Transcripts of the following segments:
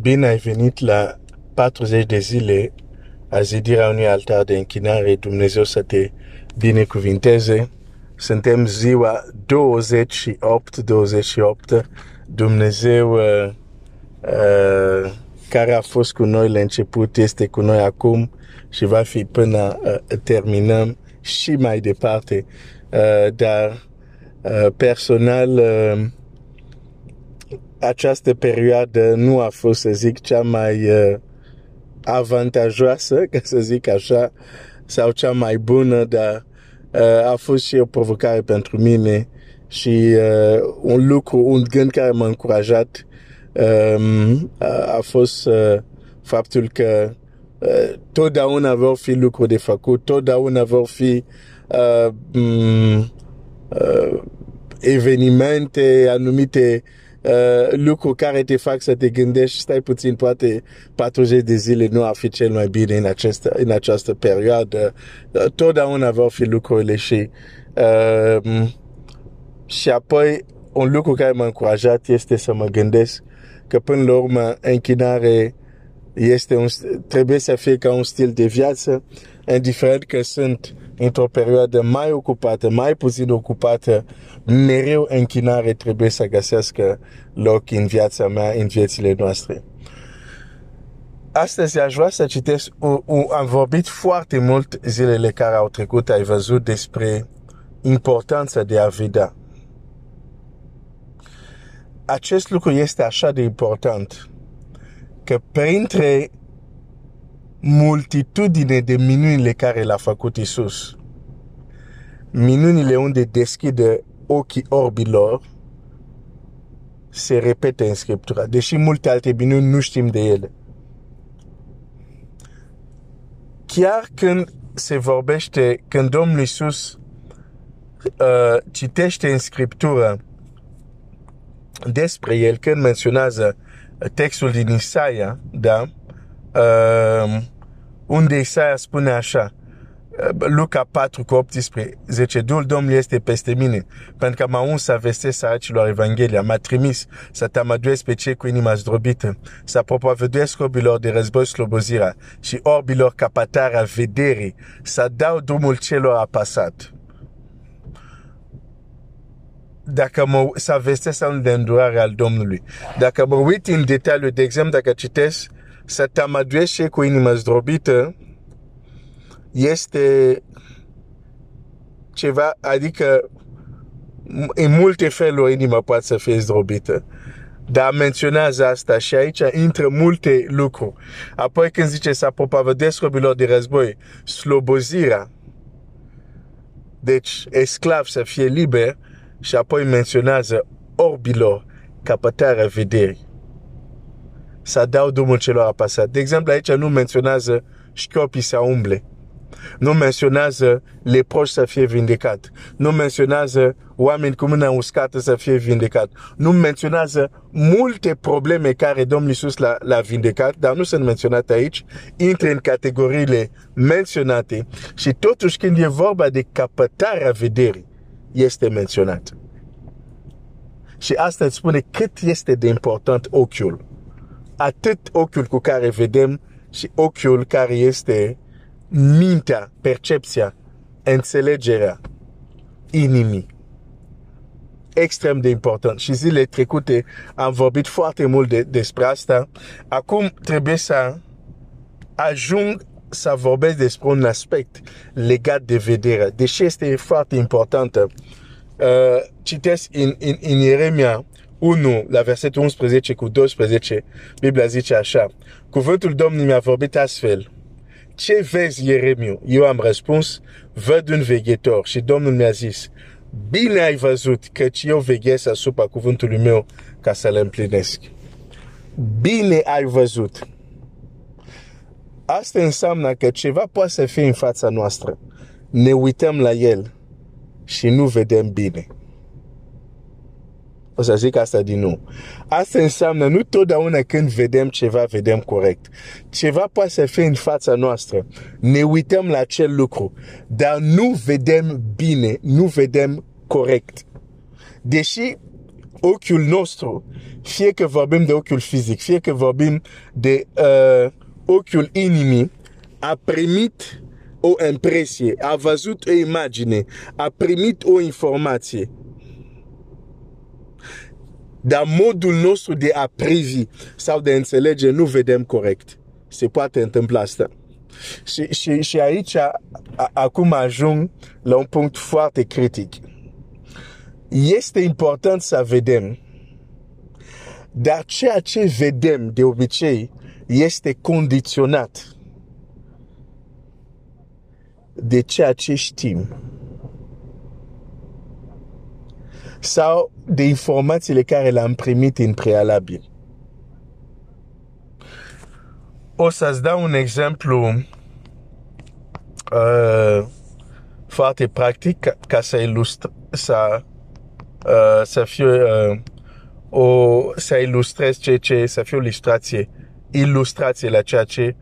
Bine ai venit la 40 de zile a zidirea unui altar de închinare. Dumnezeu să te binecuvinteze. Suntem ziua 28. Dumnezeu care a fost cu noi la început este cu noi acum și va fi până terminăm și mai departe. Dar personal, această perioadă nu a fost, să zic, cea mai avantajoasă, ca să zic așa, sau cea mai bună, dar a fost și o provocare pentru mine și un lucru, un gând care m-a încurajat a fost faptul că totdeauna vor fi lucruri de făcut, totdeauna vor fi evenimente, anumite lucruri care te fac să te gândești, stai puțin, poate 40 de zile nu ar fi cel mai bine în această perioadă. Totdeauna vor fi lucrurile și apoi un lucru care m-a încurajat este să mă gândesc că până la urmă închinare este trebuie să fie ca un stil de viață, indiferent că sunt într-o perioadă mai ocupată, mai puțin ocupată, mereu închinare trebuie să găsească loc în viața mea, în viețile noastre. Astăzi aș vrea să citesc, am vorbit foarte mult zilele care au trecut, ai văzut despre importanța de a vedea. Acest lucru este așa de important că printre multitudine de minunile care l-a făcut Iisus, minunile unde deschide ochii orbilor se repetă în Scriptura, deși multe alte minuni nu știm de ele. Chiar când se vorbește, când Domnul Iisus citește în Scriptura despre el, când menționează textul din Isaia, da? Unde Isaia spune așa, Luca 4 cu 18, Duhul Domnului este peste mine, pentru că m-a uns să vestesc săracilor Evanghelia, m-a trimis să tămăduiesc pe cei cu inima zdrobită, să propovăduiesc robilor de război slobozirea și orbilor capătarea vederii, să dau drumul celor apăsat. Dacă mă să vestesc anul de îndurare al Domnului. Dacă mă uit în detaliu, de exemplu, dacă citesc să tămăduiesc cei cu inima zdrobită este ceva, adică în multe feluri inima poate să fie zdrobită. Dar menționează asta și aici intră multe lucruri. Apoi când zice să propovăduiesc robilor de război, slobozirea, deci esclav să fie liber, și apoi menționează orbilor capătarea vederii. Să dau drumul celor apăsat. De exemplu, aici nu menționează șchiopii să umble. Nu menționează leproși să fie vindecat. Nu menționează oameni cu mâna uscată să fie vindecat. Nu menționează multe probleme care Domnul Iisus l-a vindecat, dar nu sunt menționate aici. Intră în categoriile menționate și totuși când e vorba de capătarea vederii, este menționat. Și asta îți spune cât este de important ochiul. Atât ochiul cu care vedem și ochiul care este mintea, percepția, înțelegerea inimii. Extrem de important. Și zilele trecute am vorbit foarte mult despre asta. Acum trebuie să ajung să vorbesc despre un aspect legat de vedere, deși este foarte importantă. Citesc în Ieremia 1, la versetul 11 cu 12, Biblia zice așa, cuvântul Domnului mi-a vorbit astfel, ce vezi, Ieremiu? Eu am răspuns, văd un veghetor. Și Domnul mi-a zis, bine ai văzut, căci eu veghez asupra cuvântului meu ca să-l împlinesc. Bine ai văzut. Asta înseamnă că ceva poate să fie în fața noastră. Ne uităm la el și nu vedem bine. O să zic asta din nou. Asta înseamnă nu totdeauna când vedem ceva, vedem corect. Ceva poate să fie în fața noastră. Ne uităm la acel lucru, dar nu vedem bine, nu vedem corect. Deși ochiul nostru, fie că vorbim de ochiul fizic, fie că vorbim de ochiul inimii, a primit o impresie, a văzut o imagine, a primit o informație. Dar modul nostru de a privi sau de înțelege nu vedem corect. Se poate întâmpla asta. Și aici, acum ajung la un punct foarte critic. Este important să vedem, dar ceea ce vedem de obicei este condiționat de ceea ce știm sau de informațiile care le-am primit în prealabil. O să-ți dau un exemplu foarte practic ca să ilustrez, să fie o ilustrație la ceea ce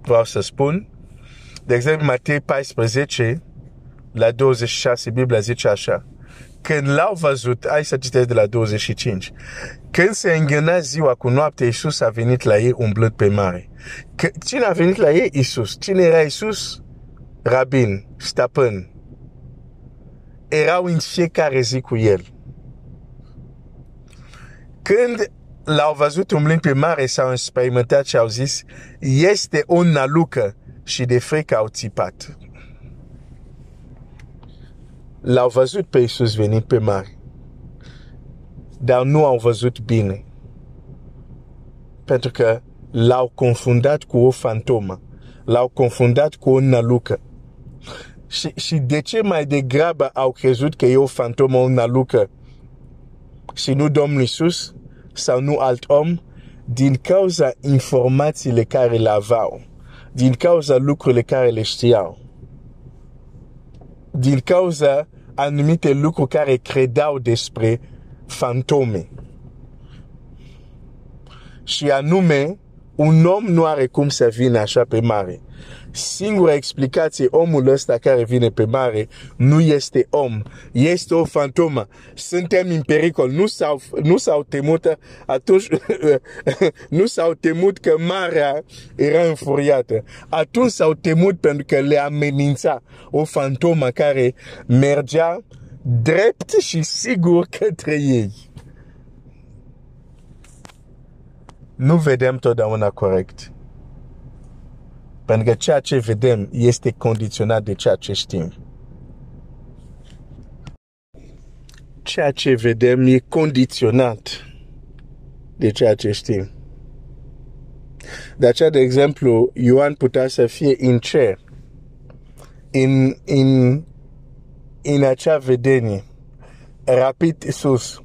vreau să spun. De exemplu, Matei 14, la 26, Biblia zice așa. Când l-au văzut, hai să citesc de la 25. Când se îngâna ziua cu noapte, Iisus a venit la ei umblând pe mare. Cine a venit la ei? Iisus. Cine era Iisus? Rabin, stăpân. Erau în fiecare zi cu el. Când l-au văzut umblând pe mare, s-au înspăimântat și au zis, este o nalucă, și de frică au țipat. L-au văzut pe Iisus venit pe mare, dar nu au văzut bine, pentru că l-au confundat cu o fantomă, l-au confundat cu o nalucă. Și de ce mai degrabă au crezut că e o fantomă, o nalucă, și nu Domnul Iisus sau nu alt om? Din cauza informațiile care l-aveau, din cauza lucrurile care le știau, din cauza anumite lucruri care credeau despre fantome. Și anume, un om nu are cum să vină așa pe mare. Singura explicație, omul ăsta care vine pe mare nu este om, este o fantomă. Suntem în pericol, nu s-au temut că marea era înfuriată. Atunci s-au temut pentru că le amenința o fantomă care mergea drept și sigur către ei. Nu vedem totdeauna corect, pentru că ceea ce vedem este condiționat de ceea ce știm. Ceea ce vedem e condiționat de ceea ce știm. De aceea, de exemplu, Ioan putea să fie în cer, în acea vedenie, rapid sus,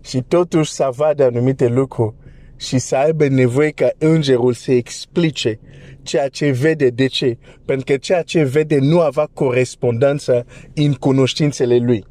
și totuși să vadă anumite lucruri și să aibă nevoie ca îngerul să explice ceea ce vede. De ce? Pentru că ceea ce vede nu avea corespondență în cunoștințele lui.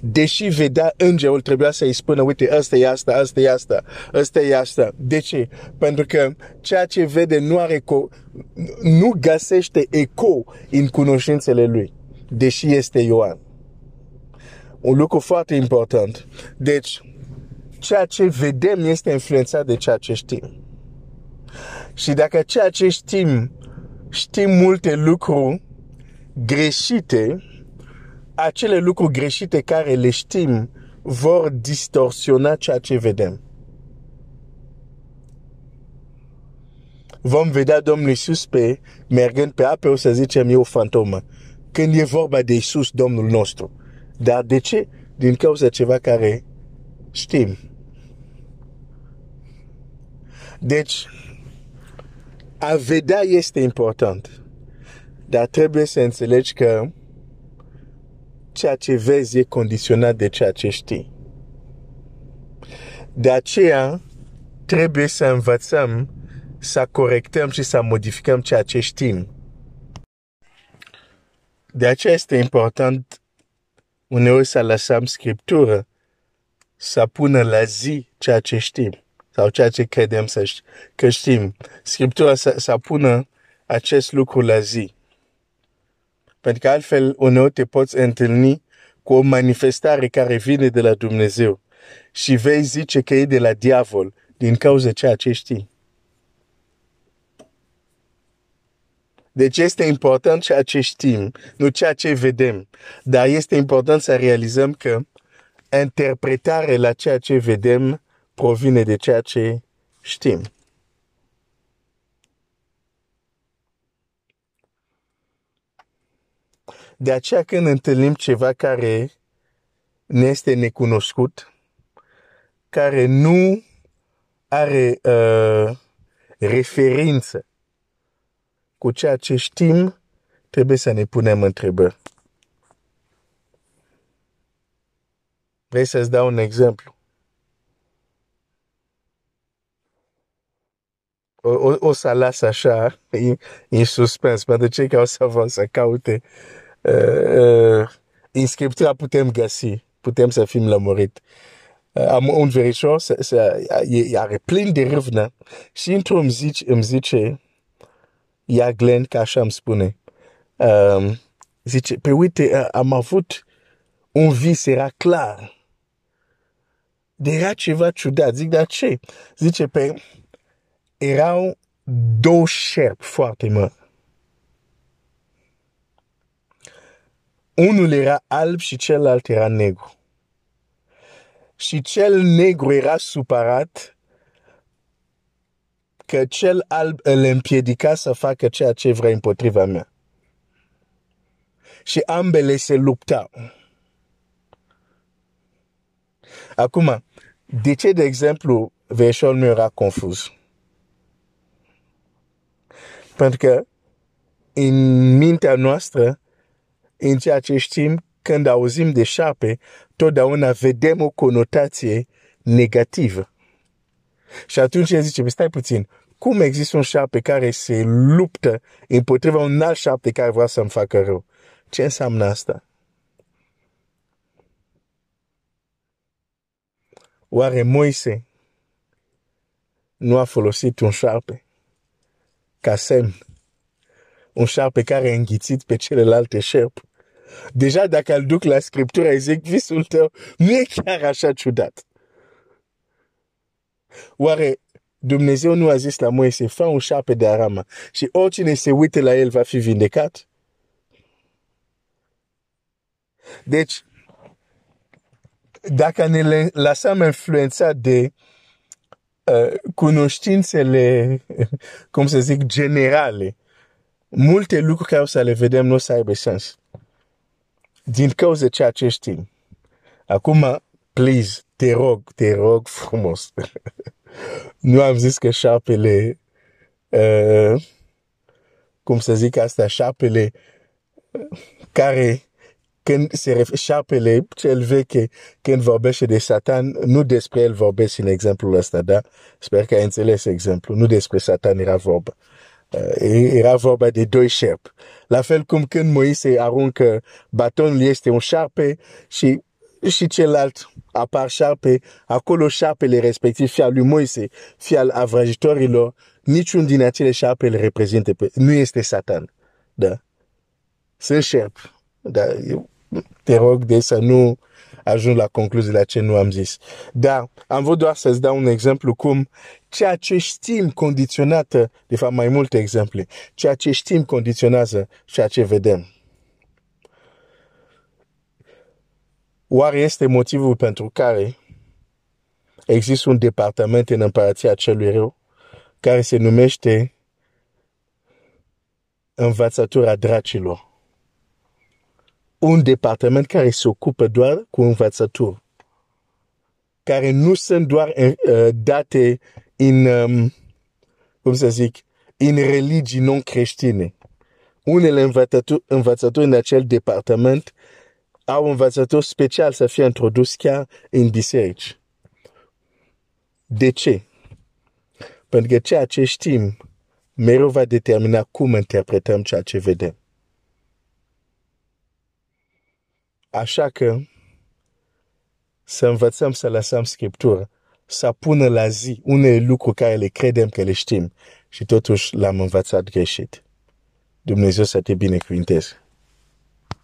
Deși vedea, îngerul trebuia să-i spună, uite, asta e asta, asta e asta, asta e asta. De ce? Pentru că ceea ce vede nu găsește eco în cunoștințele lui, deși este Ioan. Un lucru foarte important. Deci, ceea ce vedem este influențat de ceea ce știm. Și dacă ceea ce știm multe lucruri greșite, acele lucruri greșite care le știm vor distorsiona ceea ce vedem. Vom vedea Domnul Iisus mergând pe ape, o să zicem, e o fantomă, când e vorba de Iisus, Domnul nostru. Dar de ce? Din cauza ceva care știm. Deci, a vedea este important, dar trebuie să înțelegi că ceea ce vezi e condiționat de ceea ce știi. De aceea, trebuie să învățăm, să corectăm și să modificăm ceea ce știm. De aceea este important uneori să lăsăm Scriptură să pună la zi ceea ce știm sau ceea ce credem că știm. Scriptura să pună acest lucru la zi. Pentru că altfel uneori te poți întâlni cu o manifestare care vine de la Dumnezeu și vei zice că e de la diavol din cauza ceea ce știi. Deci este important ceea ce știm, nu ceea ce vedem. Dar este important să realizăm că interpretarea la ceea ce vedem provine de ceea ce știm. De aceea când întâlnim ceva care ne este necunoscut, care nu are referință cu ceea ce știm, trebuie să ne punem întrebări. Vrei să-ți dau un exemplu? O să las așa, în suspens, pentru cei care o să vă să caute. În Scriptura putem găsi, putem să fim lămurit. Am un verișor, are plin de râvnă și într-o îmi zice, ia Glenn, că așa îmi spune, zice, pe uite, am avut un vis, era clar, era ceva ciudat. Zic, dar ce? Zice, pe erau două șerpi foarte mari. Unul era alb și celălalt era negru. Și cel negru era supărat că cel alb îl împiedica să facă ceea ce vrea împotriva mea. Și ambele se luptau. Acum, de ce, de exemplu, veșorul meu era confuz? Pentru că în mintea noastră, în ceea ce știm, când auzim de șarpe, totdeauna vedem o conotație negativă. Și atunci el zice, stai puțin, cum există un șarpe care se luptă împotriva un alt șarpe care vrea să-mi facă rău? Ce înseamnă asta? Oare Moise nu a folosit un șarpe ca semn? Un șarpe care a înghițit pe celelalte șerpi? Deja dacă îl duc la Scriptură, îi zic, visul tău nu e chiar așa ciudat. Oare Dumnezeu nu a zis la Moise, fă un șarpe de aramă și oricine se uită la el va fi vindecat? Deci, dacă ne lăsăm influențat de cunoștințele, cum să zic, generale, multe lucruri care o să le vedem nu o să aibă sens. Din cauza ceea ce știm. Acum, please, te rog frumos. Nu am zis că șarpele, cum să zic asta, șarpele care, când se referă, șarpele cel veche, când vorbește de Satan, nu despre el vorbesc în exemplul ăsta, da? Sper că ai înțeles exemplul, nu despre Satan era vorba. Era vorba de doi șerpi. La fel cum când Moise aruncă batonul, este un șarpe și celălalt apar șarpe, acolo șarpele respectiv, fie al lui Moise, fie al avrăjitorilor, niciun din acele șarpe îl reprezintă pe... Nu este Satan. Da. Sunt șerpi. Da. Te rog de să nu ajung la concluzia la ce nu am zis. Dar am vrut doar să-ți dau un exemplu cum ceea ce știm condiționată, de fapt mai multe exemple, ceea ce știm condiționează ceea ce vedem. Oare este motivul pentru care există un departament în Împărăția Celui Rău care se numește Învățătura Dracilor? Un departament care se ocupă doar cu învățături, care nu sunt doar date în, cum să zic, în religii non-creștine. Unele învățături în acel departament au învățături special să fie introdus chiar în biserici. De ce? Pentru că ceea ce știm mereu va determina cum interpretăm ceea ce vedem. Așa că să învățăm să lăsăm Scriptura, să pună la zi unele lucruri care le credem că le știm și totuși l-am învățat greșit. Dumnezeu să te binecuvinteze.